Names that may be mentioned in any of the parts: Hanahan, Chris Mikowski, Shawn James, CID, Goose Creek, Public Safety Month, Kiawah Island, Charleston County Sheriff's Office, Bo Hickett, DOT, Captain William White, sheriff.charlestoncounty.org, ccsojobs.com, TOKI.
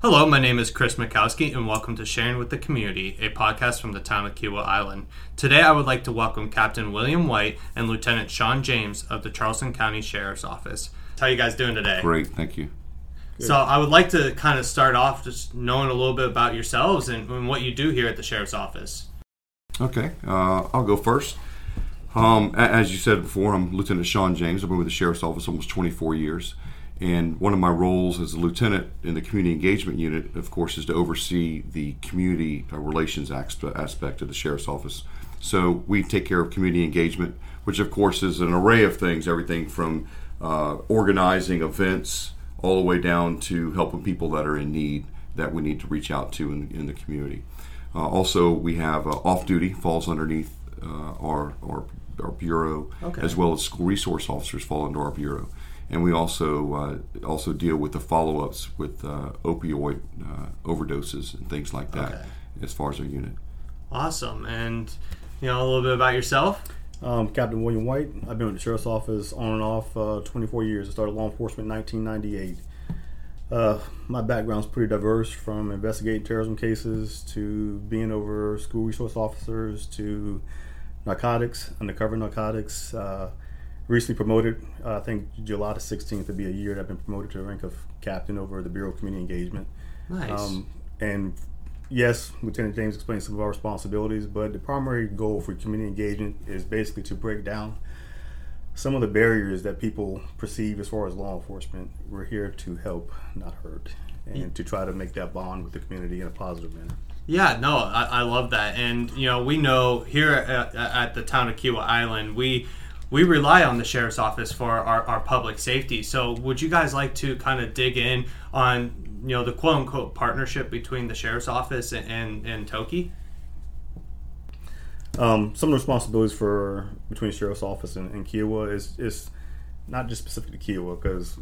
Hello, my name is Chris Mikowski, and welcome to Sharing with the Community, a podcast from the town of Kiawah Island. Today, I would like to welcome Captain William White and Lieutenant Shawn James of the Charleston County Sheriff's Office. How are you guys doing today? Great, thank you. Good. So I would like to kind of start off just knowing a little bit about yourselves and what you do here at the Sheriff's Office. Okay, I'll go first. As you said before, I'm Lieutenant Shawn James. I've been with the Sheriff's Office almost 24 years. And one of my roles as a lieutenant in the community engagement unit, of course, is to oversee the community relations aspect of the Sheriff's Office. So we take care of community engagement, which, of course, is an array of things, everything from organizing events all the way down to helping people that are in need that we need to reach out to in the community. Also, we have off-duty falls underneath our bureau, okay, as well as school resource officers fall under our bureau. And we also deal with the follow-ups with opioid overdoses and things like that, okay, as far as our unit. Awesome. And, you know, a little bit about yourself? Captain William White. I've been with the Sheriff's Office on and off 24 years. I started law enforcement in 1998. My background's pretty diverse, from investigating terrorism cases to being over school resource officers to narcotics, undercover narcotics. Recently promoted, I think July the 16th would be a year that I've been promoted to the rank of captain over the Bureau of Community Engagement. Nice. And yes, Lieutenant James explained some of our responsibilities, but the primary goal for community engagement is basically to break down some of the barriers that people perceive as far as law enforcement. We're here to help, not hurt, and to try to make that bond with the community in a positive manner. Yeah, no, I love that. And, you know, we know here at the town of Kiawah Island, we rely on the Sheriff's Office for our public safety. So would you guys like to kind of dig in on, you know, the quote-unquote partnership between the Sheriff's Office and TOKI? Some of the responsibilities between the Sheriff's Office and Kiawah is not just specific to Kiawah, because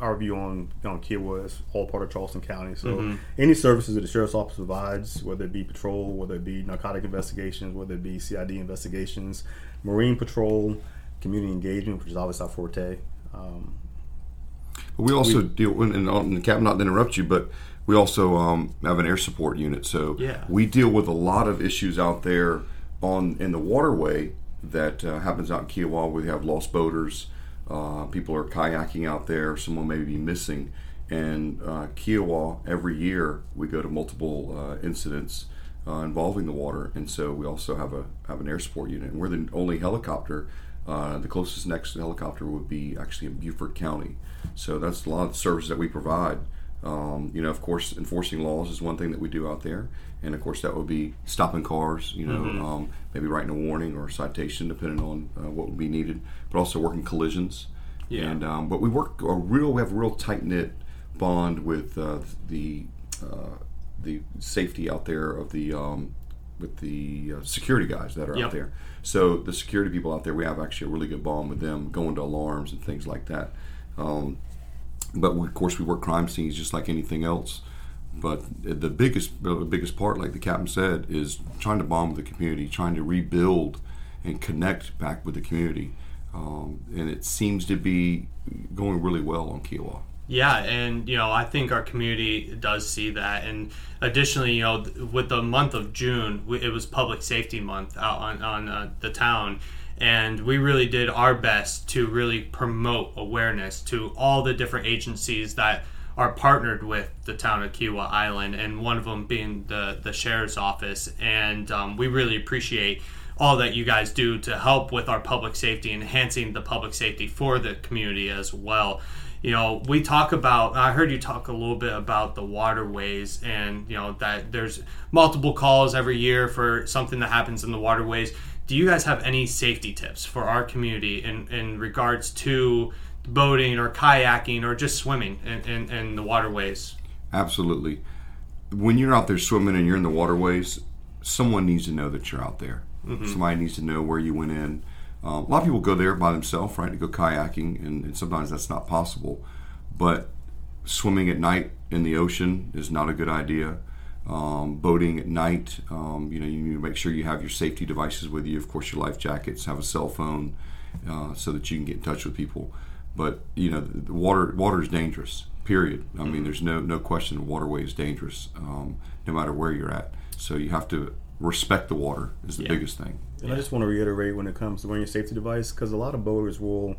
our view on Kiawah is all part of Charleston County. So any services that the Sheriff's Office provides, whether it be patrol, whether it be narcotic investigations, whether it be CID investigations, Marine patrol, community engagement, which is obviously our forte. But we also deal, and Captain, not to interrupt you, but we also have an air support unit. So we deal with a lot of issues out there in the waterway that happens out in Kiawah. We have lost boaters. People are kayaking out there. Someone may be missing. And Kiawah, every year, we go to multiple incidents involving the water. And so we also have an air support unit. And we're the only helicopter. The closest next helicopter would be actually in Beaufort County. So that's a lot of services that we provide. You know, of course, enforcing laws is one thing that we do out there. And, of course, that would be stopping cars, you know, maybe writing a warning or a citation, depending on what would be needed. But also working collisions. Yeah. And but we have a real tight-knit bond with the safety out there of the with the security guys that are out there. So the security people out there, we have actually a really good bond with them, going to alarms and things like that. But of course, we work crime scenes just like anything else. But the biggest part, like the captain said, is trying to bond with the community, trying to rebuild and connect back with the community. And it seems to be going really well on Kiawah. Yeah, and, you know, I think our community does see that. And additionally, you know, with the month of June, it was Public Safety Month out on the town. And we really did our best to really promote awareness to all the different agencies that are partnered with the town of Kiawah Island, and one of them being the Sheriff's Office. And we really appreciate all that you guys do to help with our public safety, enhancing the public safety for the community as well. You know, we talk about, I heard you talk a little bit about the waterways, and, you know, that there's multiple calls every year for something that happens in the waterways. Do you guys have any safety tips for our community in regards to boating or kayaking or just swimming in the waterways? Absolutely. When you're out there swimming and you're in the waterways, someone needs to know that you're out there. Mm-hmm. Somebody needs to know where you went in. A lot of people go there by themselves, right, to go kayaking, and sometimes that's not possible. But swimming at night in the ocean is not a good idea. Boating at night, you know, you need to make sure you have your safety devices with you. Of course, your life jackets, have a cell phone so that you can get in touch with people. But you know, the water is dangerous. Period. I mean, there's no question the waterway is dangerous, no matter where you're at. So you have to respect the water is the biggest thing. And I just want to reiterate when it comes to wearing a safety device, because a lot of boaters will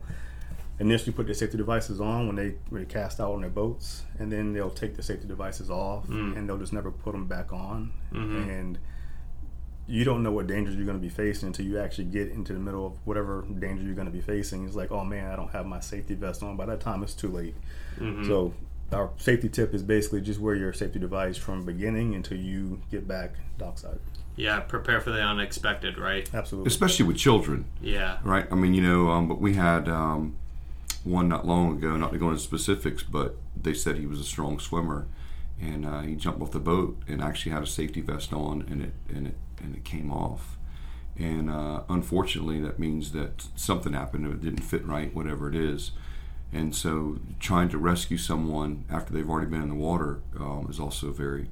initially put their safety devices on when they cast out on their boats, and then they'll take the safety devices off and they'll just never put them back on. Mm-hmm. And you don't know what dangers you're going to be facing until you actually get into the middle of whatever danger you're going to be facing. It's like, oh man, I don't have my safety vest on. By that time, it's too late. Mm-hmm. So our safety tip is basically just wear your safety device from the beginning until you get back dockside. Yeah, prepare for the unexpected, right? Absolutely. Especially with children. Yeah. Right? I mean, you know, but we had one not long ago, not to go into specifics, but they said he was a strong swimmer, and he jumped off the boat and actually had a safety vest on, and it came off. And unfortunately, that means that something happened, it didn't fit right, whatever it is. And so trying to rescue someone after they've already been in the water is also a very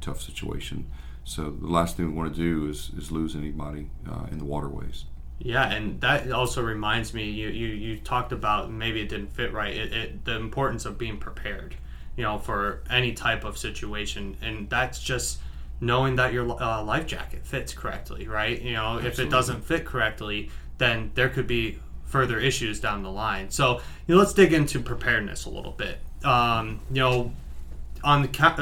tough situation. So the last thing we want to do is lose anybody in the waterways. Yeah, and that also reminds me, you talked about maybe it didn't fit right, the importance of being prepared, you know, for any type of situation. And that's just knowing that your life jacket fits correctly, right? You know, Absolutely. If it doesn't fit correctly, then there could be further issues down the line. So, you know, let's dig into preparedness a little bit. You know, on the town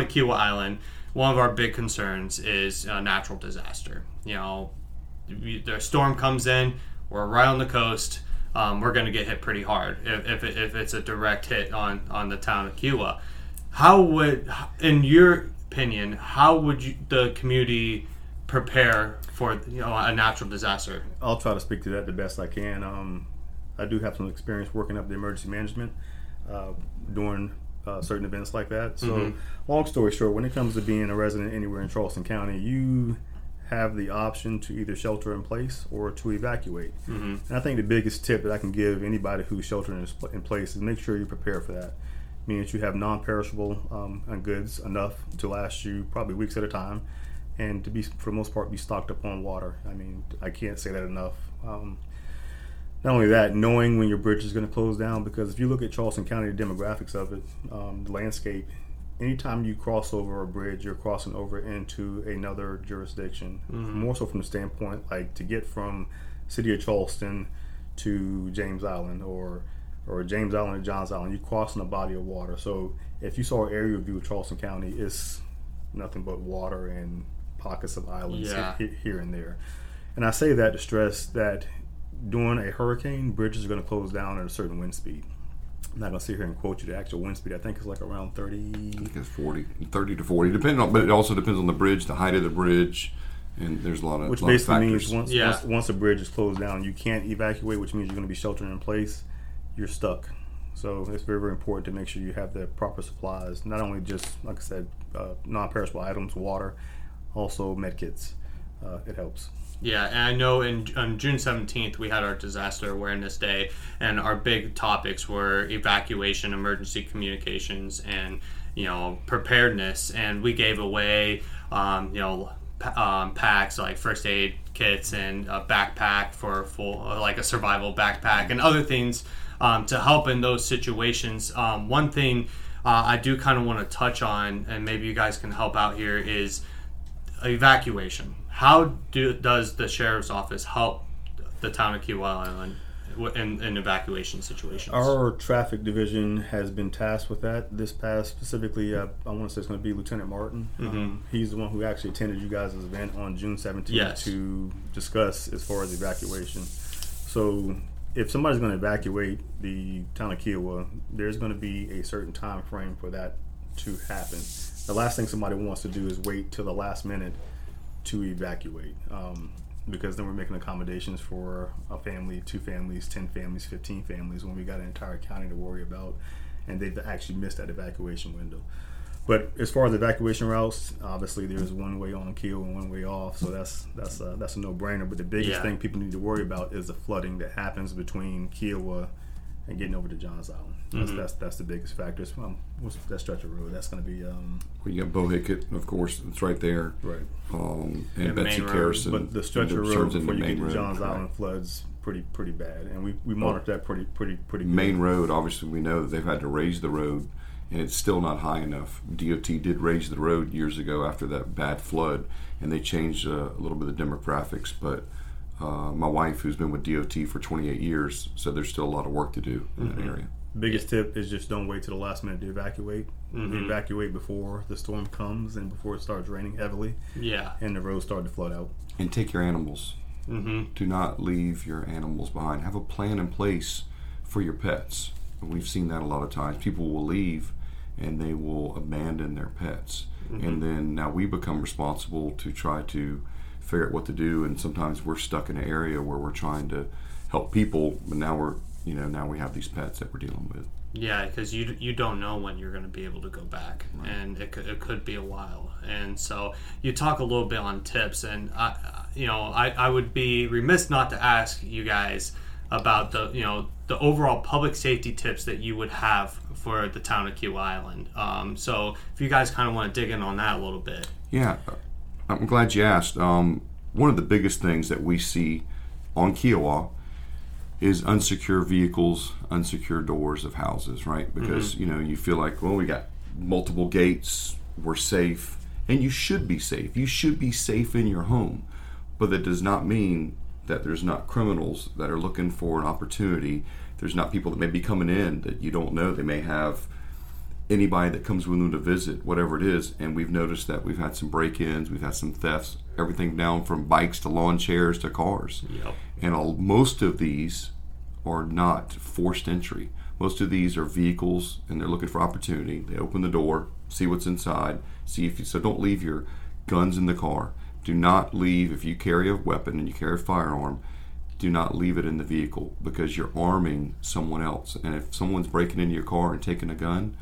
of Kiawah Island, one of our big concerns is a natural disaster. You know, the storm comes in, we're right on the coast, we're going to get hit pretty hard if it's a direct hit on the town of Kiawah. How would, in your opinion, the community prepare for, you know, a natural disaster? I'll try to speak to that the best I can. I do have some experience working up the emergency management during certain events like that. So long story short, when it comes to being a resident anywhere in Charleston County, you have the option to either shelter in place or to evacuate. Mm-hmm. And I think the biggest tip that I can give anybody who's sheltering in place is make sure you prepare for that. Meaning that you have non-perishable and goods enough to last you probably weeks at a time, and to be, for the most part, be stocked up on water. I mean, I can't say that enough. Not only that, knowing when your bridge is going to close down, because if you look at Charleston County, the demographics of it, the landscape, anytime you cross over a bridge, you're crossing over into another jurisdiction. Mm-hmm. More so from the standpoint, like to get from city of Charleston to James Island or James Island to Johns Island, you're crossing a body of water. So if you saw an aerial view of Charleston County, it's nothing but water and pockets of islands here and there. And I say that to stress that during a hurricane, bridges are going to close down at a certain wind speed. I'm not going to sit here and quote you the actual wind speed. I think it's like around 30. I think it's 30 to 40, depending on, but it also depends on the bridge, the height of the bridge, and there's a lot of factors. Which basically means once a bridge is closed down, you can't evacuate, which means you're going to be sheltering in place. You're stuck. So it's very, very important to make sure you have the proper supplies, not only just, like I said, non-perishable items, water, also med kits. It helps. Yeah, and I know on June 17th, we had our Disaster Awareness Day, and our big topics were evacuation, emergency communications, and, you know, preparedness. And we gave away, you know, packs like first aid kits and a backpack for full, like a survival backpack and other things to help in those situations. One thing I do kind of want to touch on, and maybe you guys can help out here, is evacuation. How does the sheriff's office help the town of Kiawah Island in evacuation situations? Our traffic division has been tasked with that. This past, specifically, I want to say it's going to be Lieutenant Martin. He's the one who actually attended you guys' event on June 17th to discuss as far as evacuation. So if somebody's going to evacuate the town of Kiawah, there's going to be a certain time frame for that to happen. The last thing somebody wants to do is wait till the last minute to evacuate, because then we're making accommodations for a family, 2 families, 10 families, 15 families when we got an entire county to worry about, and they've actually missed that evacuation window. But as far as evacuation routes, obviously there's one way on Kiawah and one way off, so that's a no-brainer. But the biggest thing people need to worry about is the flooding that happens between Kiawah and getting over to Johns Island. That's the biggest factor. It's, what's that stretch of road? That's going to be. Well, you got Bo Hickett, of course. It's right there. Right. And Betsy Harrison. But the stretch of road before you get to Johns Island floods pretty bad, and we monitor that pretty. Good. Main road, obviously, we know that they've had to raise the road, and it's still not high enough. DOT did raise the road years ago after that bad flood, and they changed a little bit of demographics, but. My wife, who's been with DOT for 28 years, said there's still a lot of work to do in that area. Biggest tip is just don't wait till the last minute to evacuate. Evacuate before the storm comes and before it starts raining heavily. Yeah. And the roads start to flood out. And take your animals. Do not leave your animals behind. Have a plan in place for your pets. We've seen that a lot of times. People will leave and they will abandon their pets. And then now we become responsible to try to figure out what to do, and sometimes we're stuck in an area where we're trying to help people, but now we're, now we have these pets that we're dealing with. Yeah, because you don't know when you're going to be able to go back, right. And it could be a while. And so you talk a little bit on tips, and I would be remiss not to ask you guys about the overall public safety tips that you would have for the town of Kiawah Island. So if you guys kind of want to dig in on that a little bit. Yeah. I'm glad you asked. One of the biggest things that we see on Kiawah is unsecure vehicles, unsecure doors of houses, right? Because, you feel like, well, we got multiple gates, we're safe, and you should be safe. You should be safe in your home, but that does not mean that there's not criminals that are looking for an opportunity. There's not people that may be coming in that you don't know. They may have anybody that comes with them to visit, whatever it is. And we've noticed that we've had some break-ins, we've had some thefts, everything down from bikes to lawn chairs to cars. Yep. And most of these are not forced entry. Most of these are vehicles, and they're looking for opportunity. They open the door, see what's inside, so don't leave your guns in the car. Do not leave, if you carry a weapon and you carry a firearm, do not leave it in the vehicle, because you're arming someone else. And if someone's breaking into your car and taking a gun,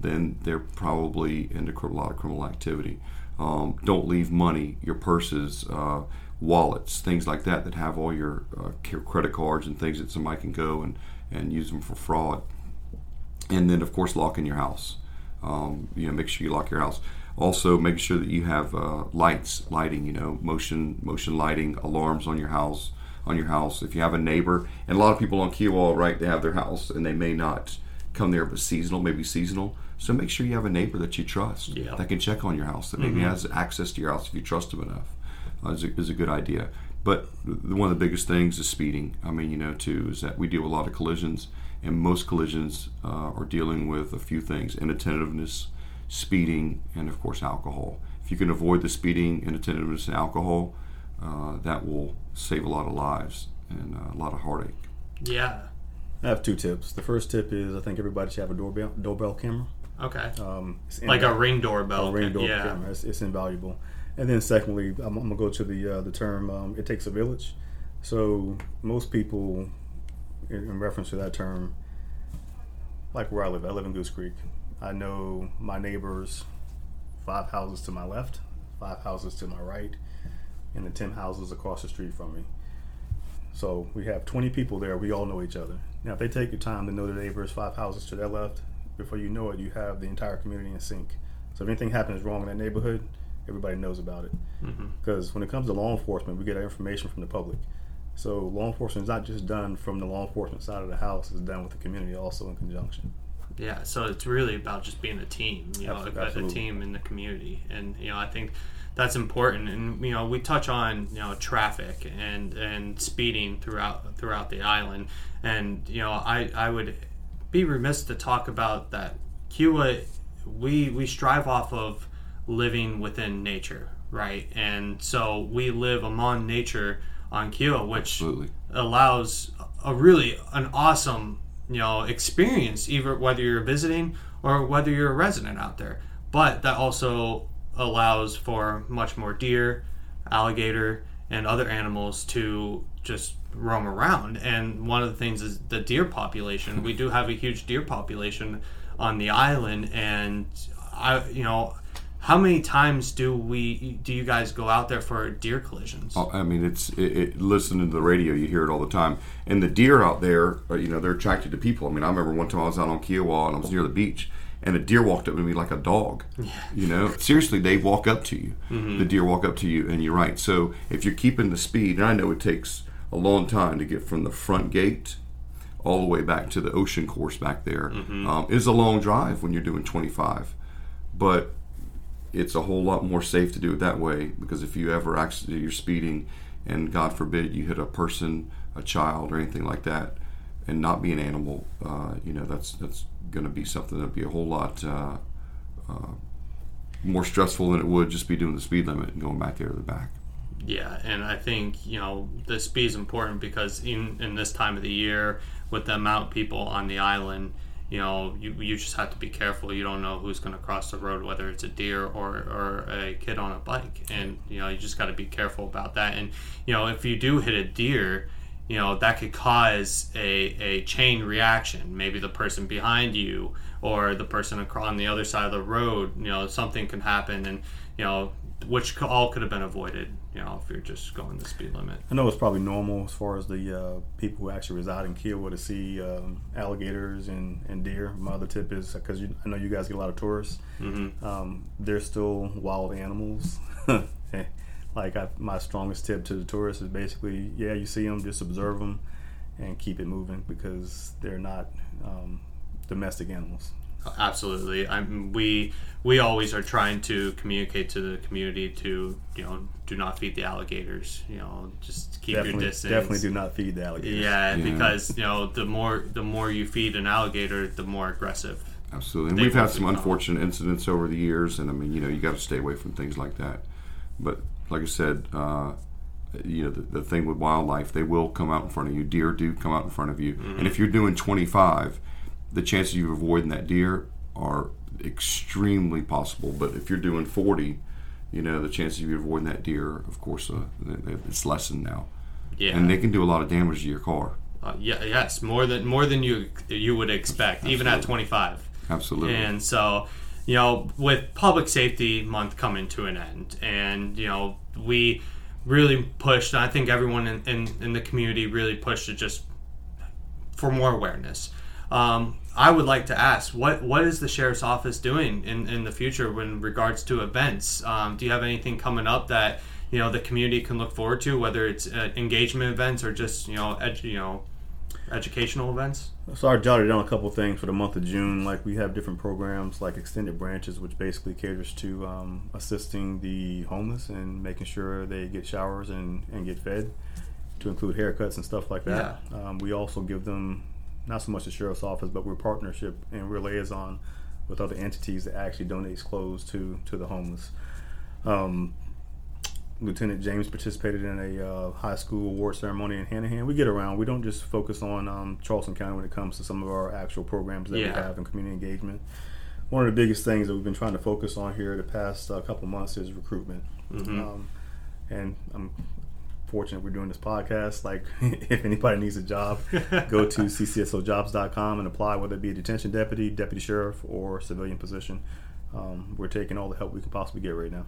then they're probably into a lot of criminal activity. Don't leave money, your purses, wallets, things like that have all your credit cards and things that somebody can go and use them for fraud. And then, of course, locking your house. Make sure you lock your house. Also, make sure that you have lighting, motion lighting, alarms on your house. If you have a neighbor, and a lot of people on Kiawah, right, they have their house, and they may not come there, but maybe seasonal. So make sure you have a neighbor that you trust, that can check on your house, that maybe has access to your house if you trust them enough. Is a good idea. But one of the biggest things is speeding. Too, is that we deal with a lot of collisions, and most collisions are dealing with a few things: inattentiveness, speeding, and of course alcohol. If you can avoid the speeding, inattentiveness, and alcohol, that will save a lot of lives and a lot of heartache. Yeah. I have two tips. The first tip is I think everybody should have a doorbell camera. Okay. Like a Ring doorbell. A Ring doorbell camera. It's invaluable. And then secondly, I'm gonna go to the term. It takes a village. So most people, in reference to that term, like where I live in Goose Creek. I know my neighbors, 5 houses to my left, 5 houses to my right, and the 10 houses across the street from me. So we have 20 people there. We all know each other. Now, if they take your time to know their neighbors 5 houses to their left, before you know it, you have the entire community in sync. So if anything happens wrong in that neighborhood, everybody knows about it. Because when it comes to law enforcement, we get our information from the public. So law enforcement is not just done from the law enforcement side of the house. It's done with the community also in conjunction. Yeah, so it's really about just being a team, a team in the community. And, I think that's important. And, we touch on, traffic and speeding throughout the island. And, I would be remiss to talk about that. Kiawah, we strive off of living within nature, right? And so we live among nature on Kiawah, which Absolutely. Allows an awesome experience, either whether you're visiting or whether you're a resident out there. But that also allows for much more deer, alligator, and other animals to just roam around. And one of the things is the deer population. We do have a huge deer population on the island, and I, How many times do you guys go out there for deer collisions? I mean, listen to the radio, you hear it all the time. And the deer out there, you know, they're attracted to people. I mean, I remember one time I was out on Kiawah and I was near the beach, and a deer walked up to me like a dog. Yeah. You know, seriously, they walk up to you. Mm-hmm. The deer walk up to you, and you're right. So if you're keeping the speed, and I know it takes a long time to get from the front gate all the way back to the ocean course back there. Mm-hmm. It's a long drive when you're doing 25, but it's a whole lot more safe to do it that way, because if you ever accidentally, you're speeding and God forbid you hit a person, a child, or anything like that, and not be an animal, you know, that's going to be something that'd be a whole lot more stressful than it would just be doing the speed limit and going back there to the back. Yeah, and I think, you know, the speed is important because in this time of the year, with the amount of people on the island, you know, you just have to be careful. You don't know who's going to cross the road, whether it's a deer or a kid on a bike. And, you know, you just got to be careful about that. And, you know, if you do hit a deer, you know, that could cause a chain reaction. Maybe the person behind you or the person on the other side of the road, you know, something can happen, and, you know, which all could have been avoided, you know, if you're just going the speed limit. I know it's probably normal as far as the people who actually reside in Kiawah to see alligators and deer. My other tip is, because I know you guys get a lot of tourists, mm-hmm. They're still wild animals. Like my strongest tip to the tourists is basically, yeah, you see them, just observe them and keep it moving, because they're not domestic animals. Absolutely. We always are trying to communicate to the community to, you know, do not feed the alligators, you know, just keep your distance. Definitely do not feed the alligators. Yeah. Because, you know, the more you feed an alligator, the more aggressive. Absolutely. And we've had some unfortunate incidents over the years, and I mean, you know, you got to stay away from things like that. But like I said, you know, the thing with wildlife, they will come out in front of you. Deer do come out in front of you. Mm-hmm. And if you're doing 25, the chances you avoiding that deer are extremely possible. But if you're doing 40, you know, the chances you avoiding that deer, of course, it's lessened now. Yeah, and they can do a lot of damage to your car. Yes, more than you would expect, Absolutely. Even at 25. Absolutely. And so, you know, with Public Safety Month coming to an end, and you know, we really pushed. I think everyone in the community really pushed to just for more awareness. I would like to ask, what is the Sheriff's Office doing in the future in regards to events? Do you have anything coming up that, you know, the community can look forward to, whether it's engagement events or just, you know, educational events? So I jotted down a couple things for the month of June. Like, we have different programs like Extended Branches, which basically caters to assisting the homeless and making sure they get showers and get fed, to include haircuts and stuff like that. Yeah. We also give them, not so much the Sheriff's Office, but we're partnership and we're liaison with other entities that actually donates clothes to the homeless. Lieutenant James participated in a high school award ceremony in Hanahan. We get around. We don't just focus on Charleston County when it comes to some of our actual programs that we have in community engagement. One of the biggest things that we've been trying to focus on here the past couple months is recruitment. Mm-hmm. And I'm fortunate we're doing this podcast. Like, if anybody needs a job, go to ccsojobs.com and apply, whether it be a detention deputy, deputy sheriff, or civilian position. We're taking all the help we can possibly get right now.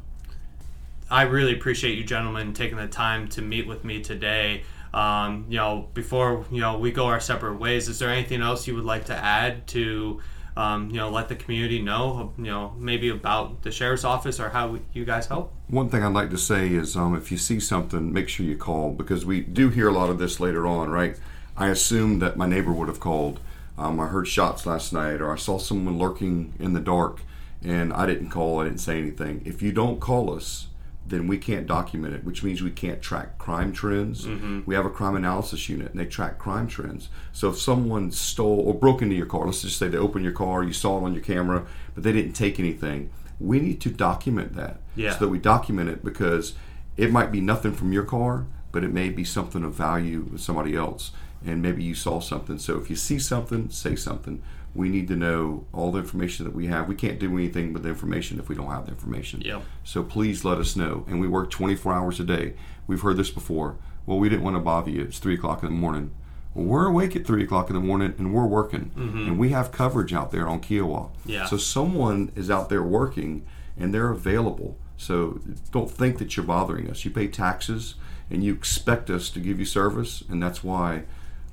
I really appreciate you gentlemen taking the time to meet with me today. You know, before, you know, we go our separate ways, is there anything else you would like to add to you know, let the community know, you know, maybe about the Sheriff's Office or how you guys help? One thing I'd like to say is if you see something, make sure you call, because we do hear a lot of this later on, right? I assume that my neighbor would have called. I heard shots last night, or I saw someone lurking in the dark, and I didn't call, I didn't say anything. If you don't call us, then we can't document it, which means we can't track crime trends. Mm-hmm. We have a crime analysis unit, and they track crime trends. So if someone stole or broke into your car, let's just say they opened your car, you saw it on your camera, but they didn't take anything, we need to document that. Yeah. So that we document it, because it might be nothing from your car, but it may be something of value with somebody else, and maybe you saw something. So if you see something, say something. We need to know all the information that we have. We can't do anything with the information if we don't have the information. Yep. So please let us know. And we work 24 hours a day. We've heard this before. Well, we didn't want to bother you. It's 3 o'clock in the morning. Well, we're awake at 3 o'clock in the morning, and we're working. Mm-hmm. And we have coverage out there on Kiawah. Yeah. So someone is out there working, and they're available. So don't think that you're bothering us. You pay taxes and you expect us to give you service, and that's why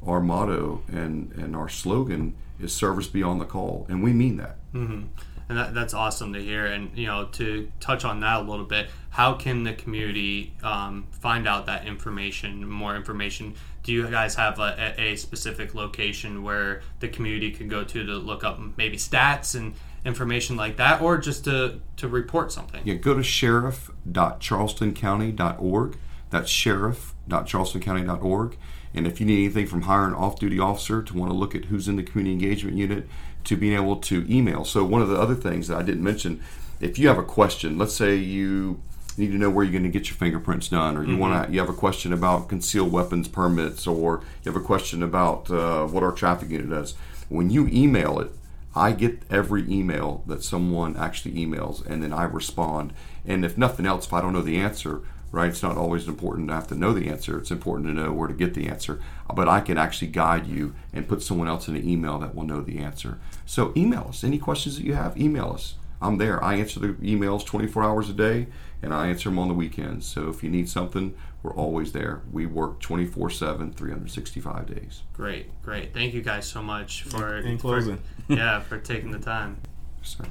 our motto and our slogan is service beyond the call, and we mean that. Mm-hmm. And that's awesome to hear. And, you know, to touch on that a little bit, how can the community find out that information, more information? Do you guys have a specific location where the community could go to look up maybe stats and information like that, or just to report something? Yeah, go to sheriff.charlestoncounty.org. That's sheriff.charlestoncounty.org. And if you need anything from hiring an off-duty officer to want to look at who's in the community engagement unit, to being able to email. So one of the other things that I didn't mention, if you have a question, let's say you need to know where you're going to get your fingerprints done, or you you have a question about concealed weapons permits, or you have a question about what our traffic unit does. When you email it, I get every email that someone actually emails, and then I respond. And if nothing else, if I don't know the answer, right, it's not always important to have to know the answer. It's important to know where to get the answer. But I can actually guide you and put someone else in an email that will know the answer. So email us. Any questions that you have, email us. I'm there. I answer the emails 24 hours a day, and I answer them on the weekends. So if you need something, we're always there. We work 24/7, 365 days. Great. Thank you guys so much for taking the time. Yes, sir.